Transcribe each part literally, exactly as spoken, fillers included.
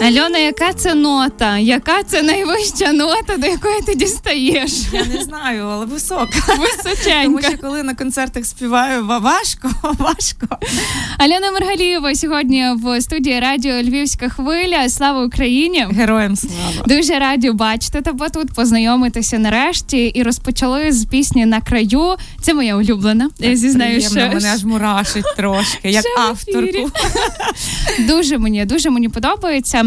Альона, яка це нота? Яка це найвища нота, до якої ти дістаєш? Я не знаю, але висока. Височенька. Тому що коли на концертах співаю, важко, важко. Альона Омаргалієва сьогодні в студії радіо Львівська хвиля. Слава Україні! Героям слава! Дуже раді бачити тебе тут, познайомитися нарешті. І розпочали з пісні «На краю». Це моя улюблена. Так, я зізнаю, що... мене аж мурашить трошки, як авторку. Дуже мені, дуже мені подобається.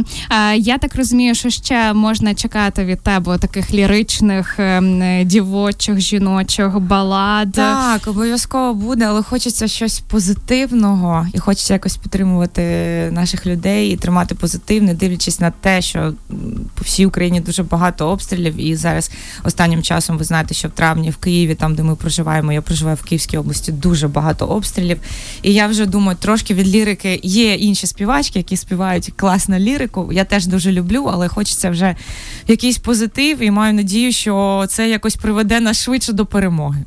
Я так розумію, що ще можна чекати від тебе таких ліричних, дівочих, жіночих балад. Так, обов'язково буде, але хочеться щось позитивного і хочеться якось підтримувати наших людей і тримати позитивне, дивлячись на те, що по всій Україні дуже багато обстрілів, і зараз останнім часом, ви знаєте, що в травні в Києві, там, де ми проживаємо, я проживаю в Київській області, дуже багато обстрілів. І я вже думаю, трошки від лірики є інші співачки, які співають класну лірику. Я теж дуже люблю, але хочеться вже якийсь позитив і маю надію, що це якось приведе нас швидше до перемоги.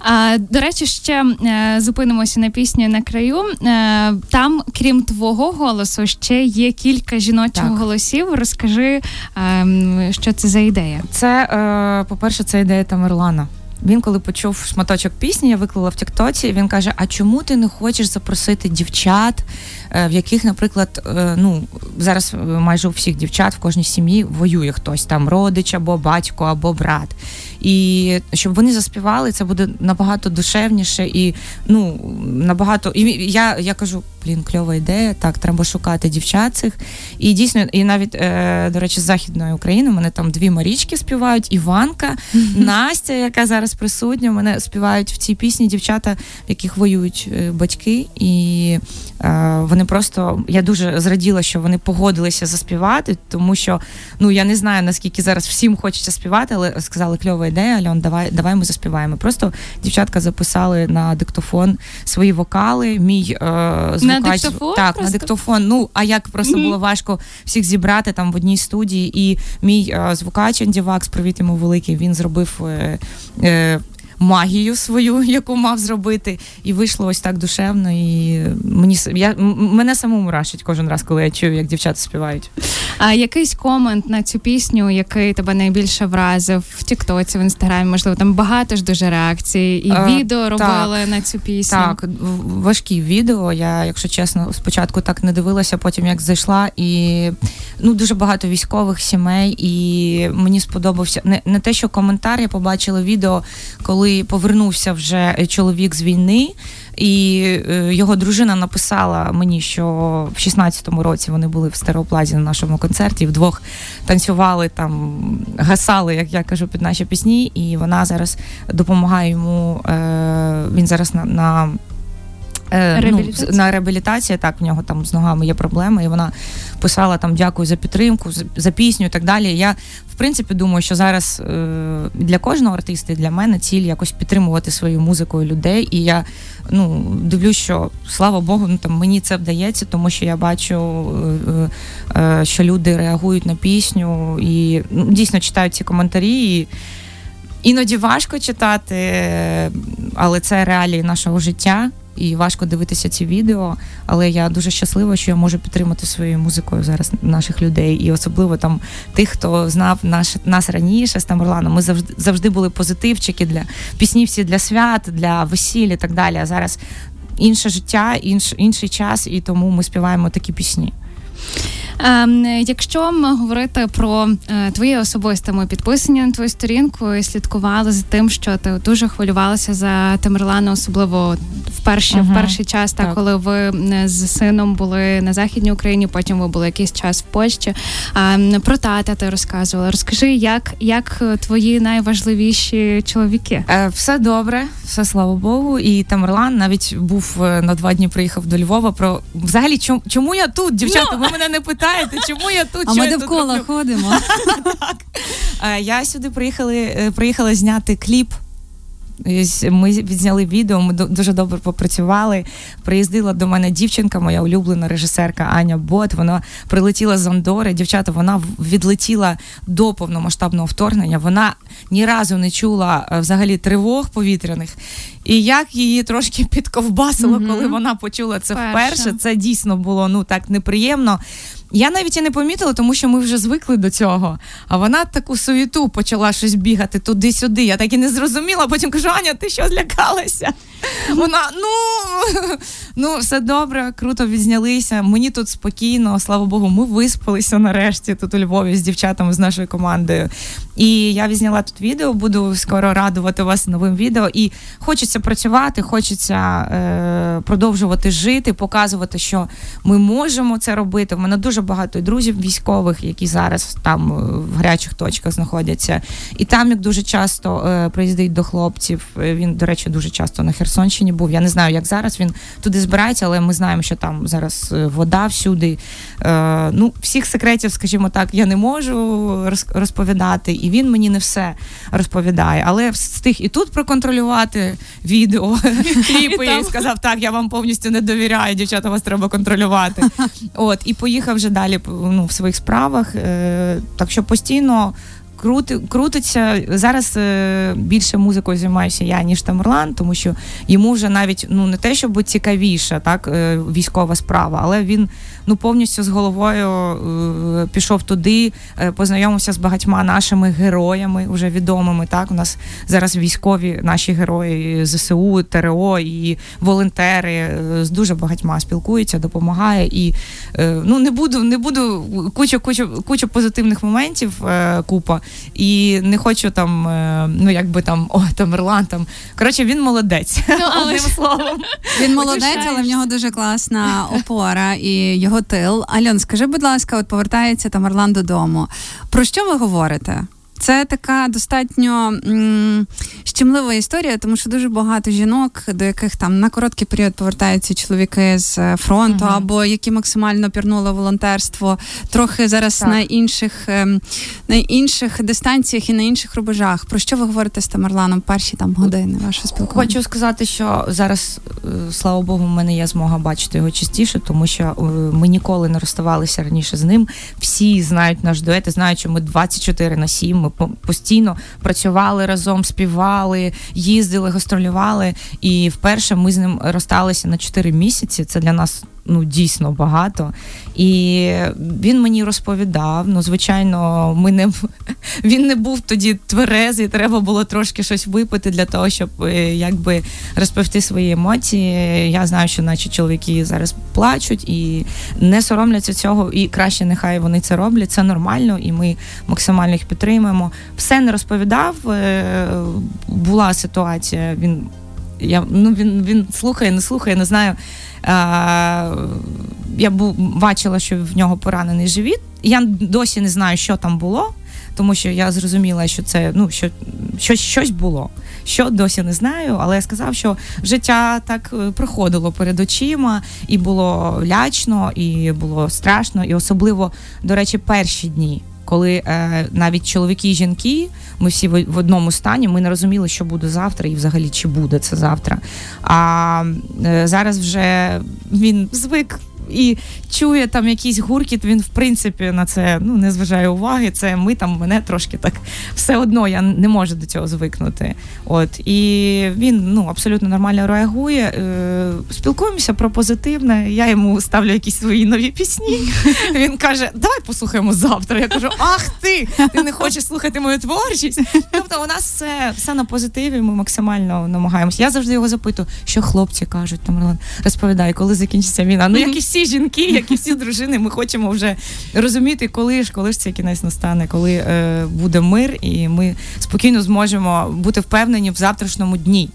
А, до речі, ще е, зупинимося на пісні «На краю». Е, там, крім твого голосу, ще є кілька жіночих так. голосів. Розкажи, е, що це за ідея? Це, е, по-перше, це ідея Тамерлана. Він, коли почув шматочок пісні, я виклала в тіктоці, він каже, а чому ти не хочеш запросити дівчат, в яких, наприклад, ну, зараз майже у всіх дівчат в кожній сім'ї воює хтось, там родич або батько, або брат. І щоб вони заспівали, це буде набагато душевніше і, ну, набагато... І я, я кажу, блін, кльова ідея, так, треба шукати дівчат цих. І дійсно, і навіть, е, до речі, з Західної України, мене там дві Марічки співають, Іванка, Настя, яка зараз присутня. Мене співають в цій пісні дівчата, яких воюють батьки, і е, вони просто, я дуже зраділа, що вони погодилися заспівати, тому що, ну, я не знаю, наскільки зараз всім хочеться співати, але сказали, кльова ідея, Альон, давай, давай ми заспіваємо. Просто дівчатка записали на диктофон свої вокали, мій е, звукач. На диктофон? Так, просто? На диктофон. Ну, а як просто mm-hmm. було важко всіх зібрати там в одній студії, і мій е, звукач Enddivax, привіт йому великий, він зробив е, е, магію свою, яку мав зробити, і вийшло ось так душевно, і мені, я, мене саму мурашить кожен раз, коли я чую, як дівчата співають. А якийсь комент на цю пісню, який тебе найбільше вразив в тіктоці, в інстаграмі, можливо, там багато ж дуже реакцій, і а, відео робили так, на цю пісню. Так, важкі відео, я, якщо чесно, спочатку так не дивилася, потім як зайшла, і ну, дуже багато військових сімей, і мені сподобався, не, не те, що коментар, я побачила відео, коли повернувся вже чоловік з війни, і його дружина написала мені, що в шістнадцятому році вони були в Старо-Платі на нашому концерті, вдвох танцювали там, гасали, як я кажу, під наші пісні, і вона зараз допомагає йому, він зараз на, на Реабілітація. Ну, на реабілітації, так, в нього там з ногами є проблеми, і вона писала там дякую за підтримку, за, за пісню і так далі. Я, в принципі, думаю, що зараз е, для кожного артиста і для мене ціль якось підтримувати свою музикою людей, і я, ну, дивлюсь, що, слава Богу, ну, там, мені це вдається, тому що я бачу, е, е, що люди реагують на пісню, і ну, дійсно читають ці коментарі, і іноді важко читати, але це реалії нашого життя. І важко дивитися ці відео, але я дуже щаслива, що я можу підтримати своєю музикою зараз наших людей. І особливо там тих, хто знав наш, нас раніше з Тамерланом. Ми завжди, завжди були позитивчики для пісні всі для свят, для весіль і так далі. А зараз інше життя, інш, інший час, і тому ми співаємо такі пісні. Якщо говорити про твоє особисте, ми підписані на твою сторінку і слідкували за тим, що ти дуже хвилювалася за Тамерлана, особливо в перший, угу. в перший час, так, так. коли ви з сином були на Західній Україні, потім ви були якийсь час в Польщі. Про тата ти розказувала. Розкажи, як, як твої найважливіші чоловіки? Все добре, все слава Богу. І Тамерлан навіть був на два дні приїхав до Львова. Про взагалі, чому, чому я тут, дівчата, ви мене не питаєте? Чому я тут? А ми довкола ходимо. Я сюди приїхали, приїхала зняти кліп. Ми відзняли відео, ми дуже добре попрацювали. Приїздила до мене дівчинка, моя улюблена режисерка Аня Бот. Вона прилетіла з Андори. Дівчата, вона відлетіла до повномасштабного вторгнення. Вона ні разу не чула взагалі тривог повітряних. І як її трошки підковбасило, mm-hmm. коли вона почула це вперше. Це дійсно було ну так неприємно. Я навіть і не помітила, тому що ми вже звикли до цього. А вона таку суєту почала щось бігати туди-сюди. Я так і не зрозуміла, потім кажу: Аня, ти що злякалася? Вона, ну, ну, все добре, круто відзнялися, мені тут спокійно, слава Богу, ми виспалися нарешті тут у Львові з дівчатами, з нашою командою. І я відзняла тут відео, буду скоро радувати вас новим відео. І хочеться працювати, хочеться е, продовжувати жити, показувати, що ми можемо це робити. У мене дуже багато друзів військових, які зараз там в гарячих точках знаходяться. І там, як дуже часто е, приїздить до хлопців, він, до речі, дуже часто на Херсонщині був. Я не знаю, як зараз він туди збирається, але ми знаємо, що там зараз вода всюди. Е, ну, всіх секретів, скажімо так, я не можу розповідати. І він мені не все розповідає. Але встиг і тут проконтролювати відео, кліпи, і сказав: так, я вам повністю не довіряю, дівчата, вас треба контролювати. От, і поїхав вже далі, ну, в своїх справах. Е, так що постійно Крути, крутиться. Зараз е, більше музикою займаюся я, ніж Тамерлан, тому що йому вже навіть, ну, не те, щоб цікавіша, так, е, військова справа, але він, ну, повністю з головою е, пішов туди, е, познайомився з багатьма нашими героями, вже відомими, так, у нас зараз військові наші герої, ЗСУ, ТРО і волонтери, е, з дуже багатьма спілкується, допомагає, і, е, ну, не буду, не буду, куча, куча, куча позитивних моментів, е, купа, і не хочу там, ну, якби там, о, Тамерлан, там, коротше, він молодець, ну, одним ж... словом. Він молодець, але в нього дуже класна опора і його тил. Альон, скажи, будь ласка, от повертається Тамерлан додому. Про що ви говорите? Це така достатньо м- щемлива історія, тому що дуже багато жінок, до яких там на короткий період повертаються чоловіки з фронту, угу, або які максимально пірнули волонтерство, трохи зараз так, на інших на інших дистанціях і на інших рубежах. Про що ви говорите з Тамерланом перші там години вашого спілкування? Хочу сказати, що зараз, слава Богу, в мене є змога бачити його частіше, тому що ми ніколи не розставалися раніше з ним. Всі знають наш дует і знають, що ми двадцять чотири на сім. Постійно працювали разом, співали, їздили, гастролювали. І вперше ми з ним розсталися на чотири місяці. Це для нас, ну, дійсно багато. І він мені розповідав, ну, звичайно, ми не... він не був тоді тверезий, треба було трошки щось випити для того, щоб, якби, розповісти свої емоції. Я знаю, що наші чоловіки зараз плачуть і не соромляться цього, і краще нехай вони це роблять, це нормально, і ми максимально їх підтримуємо. Все не розповідав, була ситуація, він... Я, ну, він, він слухає, не слухає, не знаю. А, я бу, бачила, що в нього поранений живіт. Я досі не знаю, що там було, тому що я зрозуміла, що це, ну, що, що, щось було. Що, досі не знаю, але я сказав, що життя так проходило перед очима, і було лячно, і було страшно, і особливо, до речі, перші дні, коли е, навіть чоловіки і жінки, ми всі в, в одному стані, ми не розуміли, що буде завтра і взагалі чи буде це завтра. А е, зараз вже він звик і чує там якийсь гуркіт, він в принципі на це, ну, не зважає уваги, це ми там, мене трошки так, все одно я не можу до цього звикнути. От, і він, ну, абсолютно нормально реагує, е, спілкуємося про позитивне, я йому ставлю якісь свої нові пісні, він каже: давай послухаємо завтра, я кажу: ах ти, ти не хочеш слухати мою творчість? Тобто у нас все, все на позитиві, ми максимально намагаємося. Я завжди його запитую, що хлопці кажуть, там, розповідай, коли закінчиться війна, ну, як і всі жінки, як і всі дружини, ми хочемо вже розуміти, коли ж, коли ж цей кінець настане, коли е, буде мир, і ми спокійно зможемо бути впевнені в завтрашньому дні.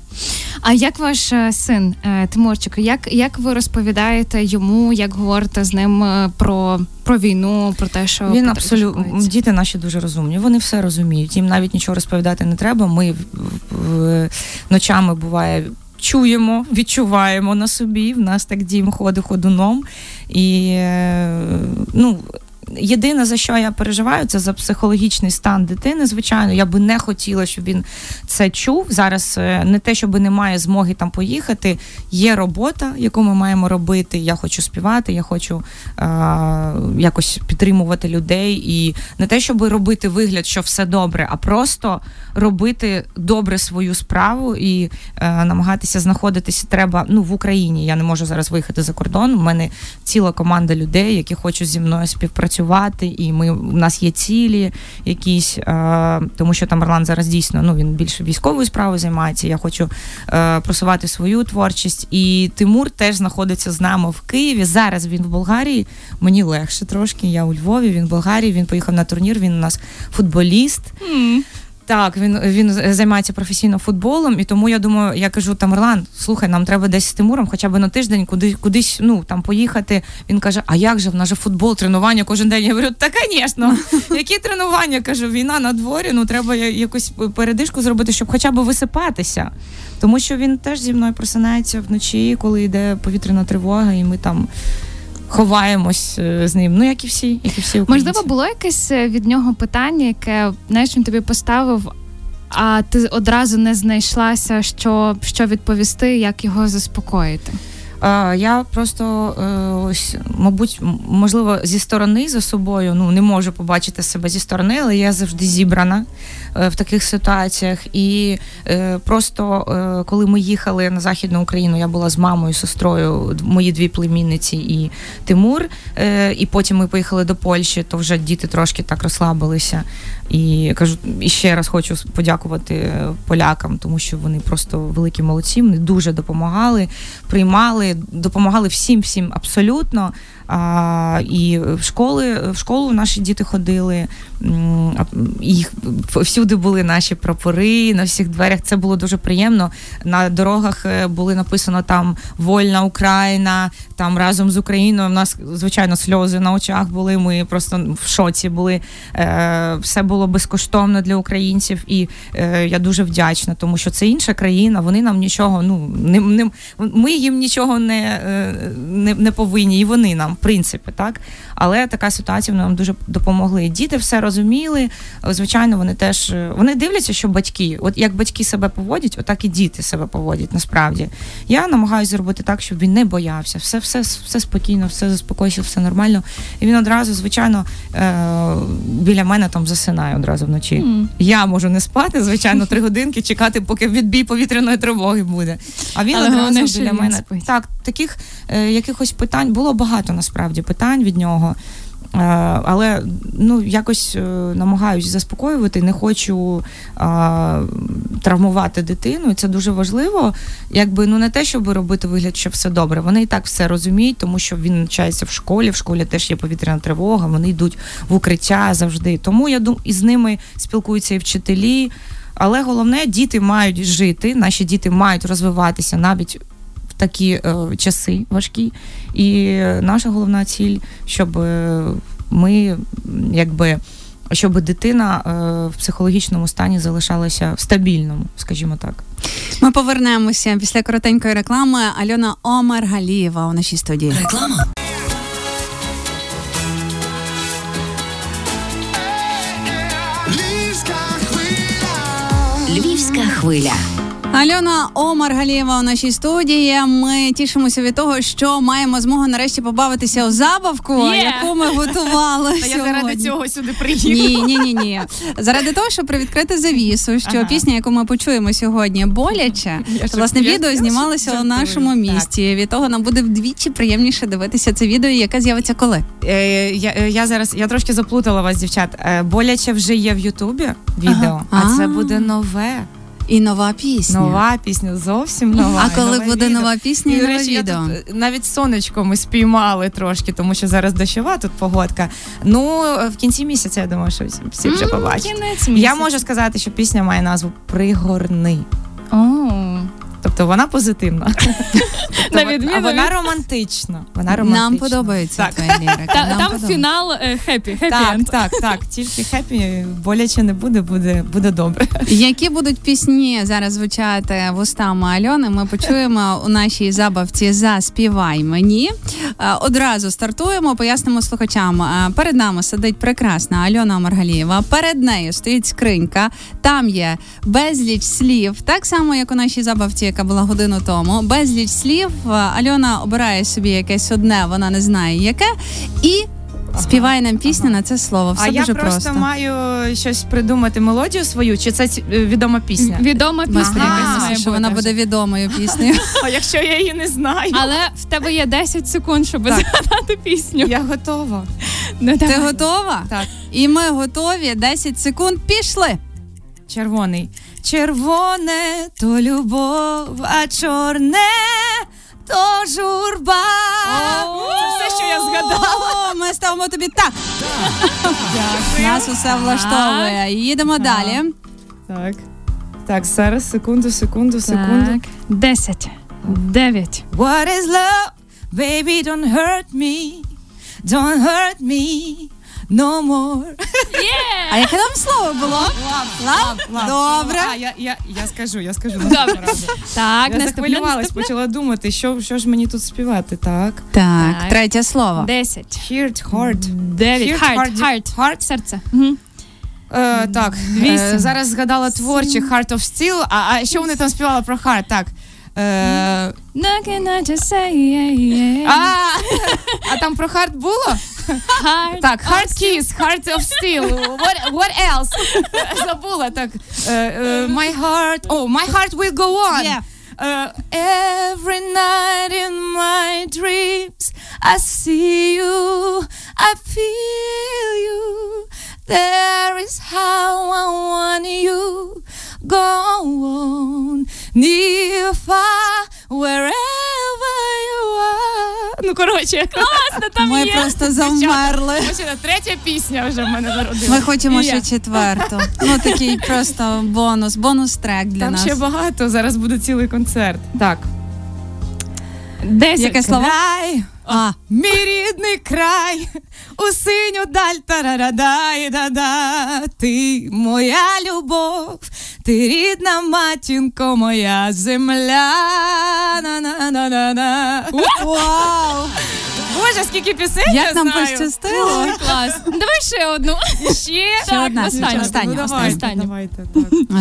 А як ваш син, Тимурчик, як, як ви розповідаєте йому, як говорите з ним про, про війну, про те, що... Він абсолютно... Діти наші дуже розумні, вони все розуміють, їм навіть нічого розповідати не треба, ми в, в, ночами буває... Чуємо, відчуваємо на собі, в нас так дім ходить ходуном. І, ну, єдине, за що я переживаю, це за психологічний стан дитини, звичайно. Я би не хотіла, щоб він це чув. Зараз не те, щоб немає змоги там поїхати. Є робота, яку ми маємо робити. Я хочу співати, я хочу е- якось підтримувати людей. І не те, щоб робити вигляд, що все добре, а просто робити добре свою справу і е- намагатися знаходитися треба, ну, в Україні. Я не можу зараз виїхати за кордон. У мене ціла команда людей, які хочуть зі мною співпрацювати, і ми, у нас є цілі якісь, е, тому що Тамерлан зараз дійсно, ну, він більше військовою справою займається, я хочу е, просувати свою творчість, і Тимур теж знаходиться з нами в Києві, зараз він в Болгарії, мені легше трошки, я у Львові, він в Болгарії, він поїхав на турнір, він у нас футболіст. Mm. Так, він, він займається професійно футболом, і тому, я думаю, я кажу, Тамерлан, слухай, нам треба десь з Тимуром хоча б на тиждень кудись, кудись, ну, там, поїхати. Він каже, а як же, в нас же футбол, тренування кожен день. Я говорю, та, звісно, які тренування, кажу, війна на дворі, ну, треба якусь передишку зробити, щоб хоча б висипатися. Тому що він теж зі мною просинається вночі, коли йде повітряна тривога, і ми там... ховаємось з ним, ну, як і всі, як і всі українці. Можливо, було якесь від нього питання, яке, знаєш, він тобі поставив, а ти одразу не знайшлася, що, що відповісти, як його заспокоїти? Я просто, ось, мабуть, можливо, зі сторони за собою, ну, не можу побачити себе зі сторони, але я завжди зібрана в таких ситуаціях. І просто, коли ми їхали на Західну Україну, я була з мамою, сестрою, мої дві племінниці і Тимур, і потім ми поїхали до Польщі, то вже діти трошки так розслабилися. І кажу, і ще раз хочу подякувати полякам, тому що вони просто великі молодці, вони дуже допомагали, приймали, допомагали всім-всім абсолютно. А, і в школи, в школу наші діти ходили, їх всюди були наші прапори, на всіх дверях, це було дуже приємно. На дорогах були написано там «Вольна Україна», там «Разом з Україною». У нас, звичайно, сльози на очах були, ми просто в шоці були. Все було безкоштовно для українців, і я дуже вдячна, тому що це інша країна, вони нам нічого, ну, не, не, ми їм нічого не, не, не повинні, і вони нам, в принципі, так? Але така ситуація, нам дуже допомогли. Діти все розуміли, звичайно, вони теж, вони дивляться, що батьки, от як батьки себе поводять, отак і діти себе поводять, насправді. Я намагаюся зробити так, щоб він не боявся, все, все, все спокійно, все заспокоївся, все нормально. І він одразу, звичайно, біля мене там засинає одразу вночі. Mm. Я можу не спати, звичайно, три годинки чекати, поки відбій повітряної тривоги буде. А він Але одразу біля мене. Спить. Так, таких е, якихось питань було багато, насправді, питань від нього. Але, ну, якось намагаюся заспокоювати, не хочу а, травмувати дитину, і це дуже важливо. Якби, ну, не те, щоб робити вигляд, що все добре. Вони і так все розуміють, тому що він навчається в школі, в школі теж є повітряна тривога, вони йдуть в укриття завжди. Тому, я думаю, і з ними спілкуються і вчителі. Але головне, діти мають жити, наші діти мають розвиватися навіть такі е, часи важкі. І наша головна ціль, щоб ми, якби, щоб дитина е, в психологічному стані залишалася в стабільному, скажімо так. Ми повернемося після коротенької реклами. Альона Омаргалієва у нашій студії. Реклама. Львівська хвиля. Альона Омаргалієва у нашій студії. Ми тішимося від того, що маємо змогу нарешті побавитися у забавку, yeah. яку ми готували сьогодні. Я заради цього сюди приїхала. Ні, ні, ні, ні. Заради того, щоб привідкрити завісу, що ага. пісня, яку ми почуємо сьогодні, боляче, я власне, вже, відео я знімалося я у нашому місті. Так. Від того нам буде вдвічі приємніше дивитися це відео, яке з'явиться коли? Е, я, я зараз, я трошки заплутала вас, дівчат. Боляче вже є в Ютубі відео, ага. а це буде нове. І нова пісня. Нова пісня, зовсім нова. А коли нова буде відео. Нова пісня і, і нове відео? Тут, навіть сонечко ми спіймали трошки, тому що зараз дощова тут погодка. Ну, в кінці місяця, я думаю, що всі вже побачать. Mm, я можу сказати, що пісня має назву «Пригорни». Oh. то вона позитивна. А вона романтична. Нам подобається твоя лірика. Там фінал хеппі. Так, так, так. Тільки хеппі, боляче не буде, буде добре. Які будуть пісні зараз звучати вустами Альони, ми почуємо у нашій забавці «Заспівай мені». Одразу стартуємо, пояснимо слухачам. Перед нами сидить прекрасна Альона Омаргалієва. Перед нею стоїть скринька. Там є безліч слів, так само, як у нашій забавці, яка була годину тому. Безліч слів. Альона обирає собі якесь одне, вона не знає яке. І співає нам пісню ага. на це слово. Все а дуже просто. А я просто маю щось придумати, мелодію свою? Чи це відома пісня? Відома пісня. Ага, ага, що вона буде відомою піснею. А якщо я її не знаю? Але в тебе є десять секунд, щоб згадати пісню. Я готова. Ну, ти готова? Так. І ми готові. десять секунд. Пішли! Червоний. Червоне то любов, а чорне то журба. Це все, що я згадала. Ми ставимо тобі так. Нас усе влаштовує. Їдемо далі. Так. Так, зараз, секунду, секунду, секунду. Десять. Дев'ять. What is love? Baby, don't hurt me. Don't hurt me. No more. Yeah. А яке там слово було? Love, love, love. Добре. А, я, я, я скажу, я скажу. Добре. Так, я захвилювалась, почала думати, що, що ж мені тут співати. Так, так, так. Третє слово. Десять. Heart, heart. Дев'ять. Heart, heart. Heart, серце. Угу. Е, так, е, зараз згадала творчі Heart of Steel, а, а що вони там співали про heart? Так. Е, а, а там про heart було? Heart, так, Heart Kiss, Heart of Steel. What, what else? Забула, так. Uh, uh, my heart, oh, my heart will go on. Yeah. Uh, every night in my dreams I see you, I feel you. There is how I want you. Go on, near far, wherever you are. Ну, коротше, класно, там ми є. Ми просто завмерли. Третя пісня вже в мене народилася. Ми хочемо ще четверту. Ну, такий просто бонус, бонус-трек для там нас. Там ще багато, зараз буде цілий концерт. Так. Десять. Яке слово? Край, а. Мій рідний край, у синю даль тарарада-да-да. Ти моя любов, ти рідна матінко, моя земля. На-на-на-на-на. Вау! Боже, скільки пісень я знаю. Як нам пощастило. Клас. Давай ще одну. Ще одна. Остання. Остання.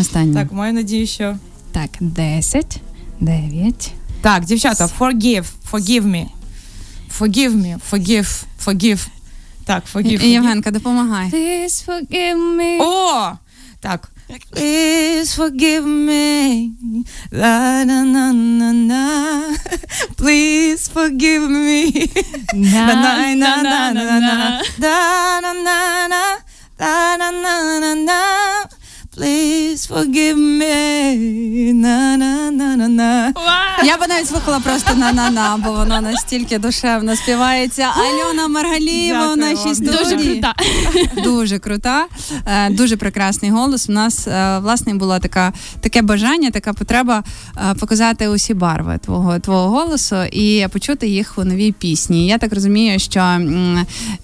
Остання. Так, маю надію, що... Так, десять, дев'ять... Так, дівчата, forgive, forgive me, forgive me, forgive, forgive. Так, forgive. forgive. Євгенка, допомагай. Please forgive me. О, так. Please forgive me. La-na-na-na-na. Please forgive me. Na-na-na-na-na. Da-na-na-na. Da-na-na-na-na. Please forgive me. На-на-на-на-на. Я б навіть слухала просто на-на-на, бо воно настільки душевно співається. Альона Омаргалієва у нашій студії. Дуже крута. Дуже крута. Дуже прекрасний голос. У нас, власне, було така, таке бажання, така потреба показати усі барви твого, твого голосу і почути їх у новій пісні. Я так розумію, що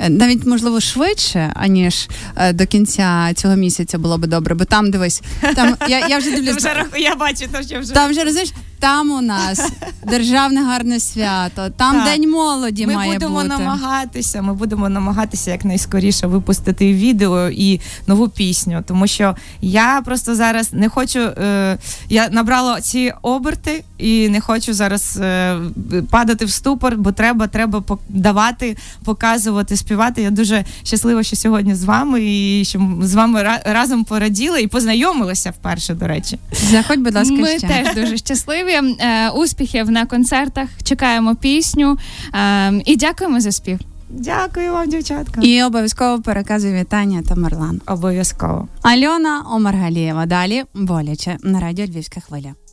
навіть, можливо, швидше, аніж до кінця цього місяця було би добре, бо там Там, дивись, там, я, я вже дивлюсь. Там вже, я бачу, там вже, вже. Там вже, розумієш, там у нас державне гарне свято, там так. День молоді ми має бути. Ми будемо намагатися, ми будемо намагатися якнайскоріше випустити відео і нову пісню, тому що я просто зараз не хочу, е, я набрала ці оберти і не хочу зараз е, падати в ступор, бо треба, треба давати, показувати, співати. Я дуже щаслива, що сьогодні з вами і що з вами ра- разом пораділи. І познайомилася вперше, до речі. Заходь, будь ласка, ми ще. Ми теж дуже щасливі. Е, успіхів на концертах. Чекаємо пісню. Е, і дякуємо за спів. Дякую вам, дівчатка. І обов'язково переказуй вітання Тамерлан. Обов'язково. Альона Омаргалієва. Далі боляче на радіо Львівська хвиля.